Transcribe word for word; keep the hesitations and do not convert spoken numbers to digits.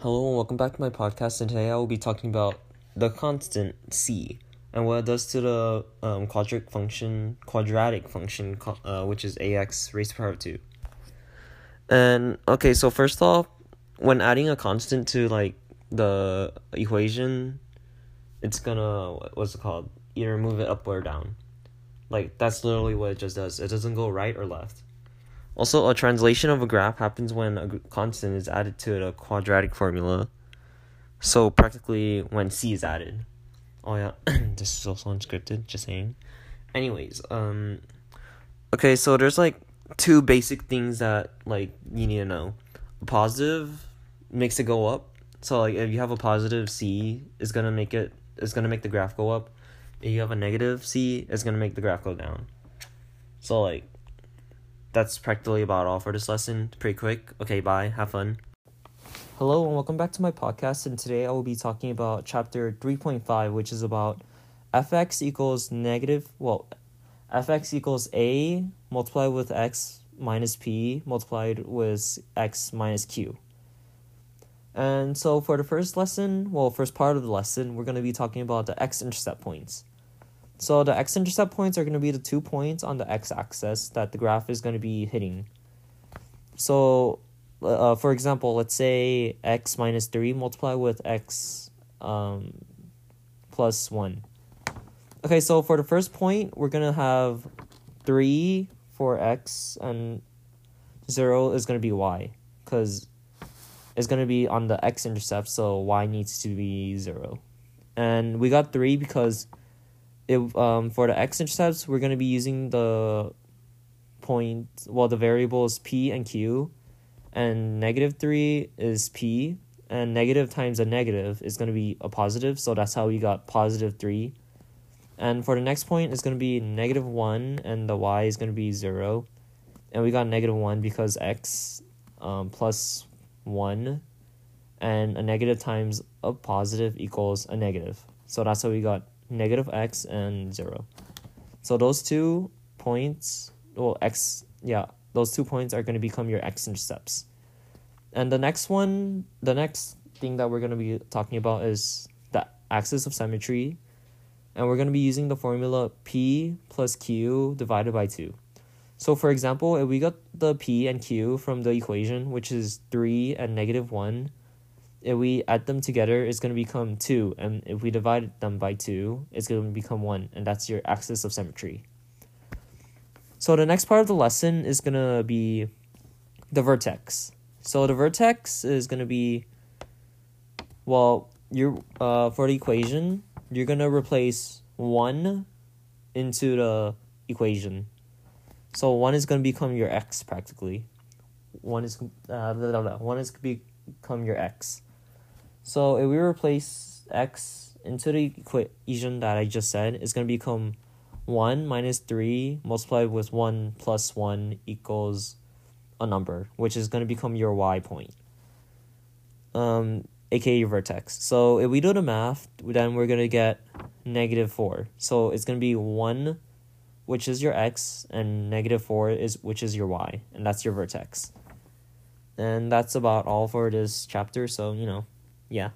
Hello and welcome back to my podcast, and today I will be talking about the constant c and what it does to the um, quadratic function, quadratic function, uh, which is ax raised to the power of two. And okay, so first off, when adding a constant to like the equation, it's gonna what's it called? Either move it up or down. Like that's literally what it just does. It doesn't go right or left. Also, a translation of a graph happens when a constant is added to the quadratic formula. So, practically, when c is added. Oh, yeah. This is also unscripted, just saying. Anyways, um... okay, so there's, like, two basic things that, like, you need to know. A positive makes it go up. So, like, if you have a positive c, it's gonna make it... It's gonna make the graph go up. If you have a negative c, it's gonna make the graph go down. So, like... That's practically about all for this lesson. Pretty quick. Okay, bye. Have fun. Hello and welcome back to my podcast. And today I will be talking about chapter three point five, which is about fx equals negative, well, fx equals a multiplied with x minus p multiplied with x minus q. And so for the first lesson, well, first part of the lesson, we're going to be talking about the x-intercept points. So the x-intercept points are going to be the two points on the x-axis that the graph is going to be hitting. So, uh, for example, let's say x minus three multiplied with x um, plus one. Okay, so for the first point, we're going to have three for x, and zero is going to be y, because it's going to be on the x-intercept, so y needs to be zero. And we got three because... It, um for the x-intercepts, we're going to be using the point, well, the variables p and q, and negative three is p, and negative times a negative is going to be a positive, so that's how we got positive three. And for the next point, it's going to be negative one, and the y is going to be zero, and we got negative one because x um, plus one, and a negative times a positive equals a negative, so that's how we got negative x and zero. So those two points, well, x, yeah, those two points are going to become your x-intercepts. And the next one, the next thing that we're going to be talking about is the axis of symmetry. And we're going to be using the formula p plus q divided by two. So for example, if we got the p and q from the equation, which is three and negative one, if we add them together, it's going to become two, and if we divide them by two, it's going to become one, and that's your axis of symmetry. So the next part of the lesson is going to be the vertex. So the vertex is going to be, well, you're, uh, for the equation, you're going to replace one into the equation. So one is going to become your x, practically. one is uh, blah, blah, blah. one is be, become your x. So if we replace x into the equation that I just said, it's going to become one minus three multiplied with one plus one equals a number, which is going to become your y point, um, aka your vertex. So if we do the math, then we're going to get negative four. So it's going to be one, which is your x, and negative four, is which is your y, and that's your vertex. And that's about all for this chapter, so, you know, yeah.